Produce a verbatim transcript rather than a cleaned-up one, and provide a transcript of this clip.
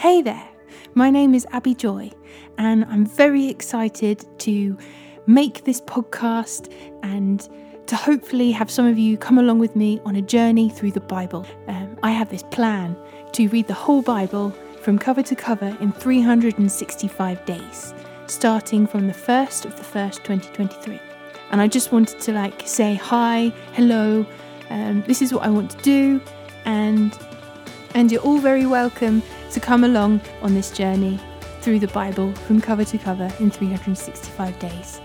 Hey there, my name is Abby Joy and I'm very excited to make this podcast and to hopefully have some of you come along with me on a journey through the Bible. Um, I have this plan to read the whole Bible from cover to cover in three hundred sixty-five days, starting from the first of the first, twenty twenty-three. And I just wanted to like say hi, hello, um, this is what I want to do and and you're all very welcome to come along on this journey through the Bible from cover to cover in three hundred sixty-five days.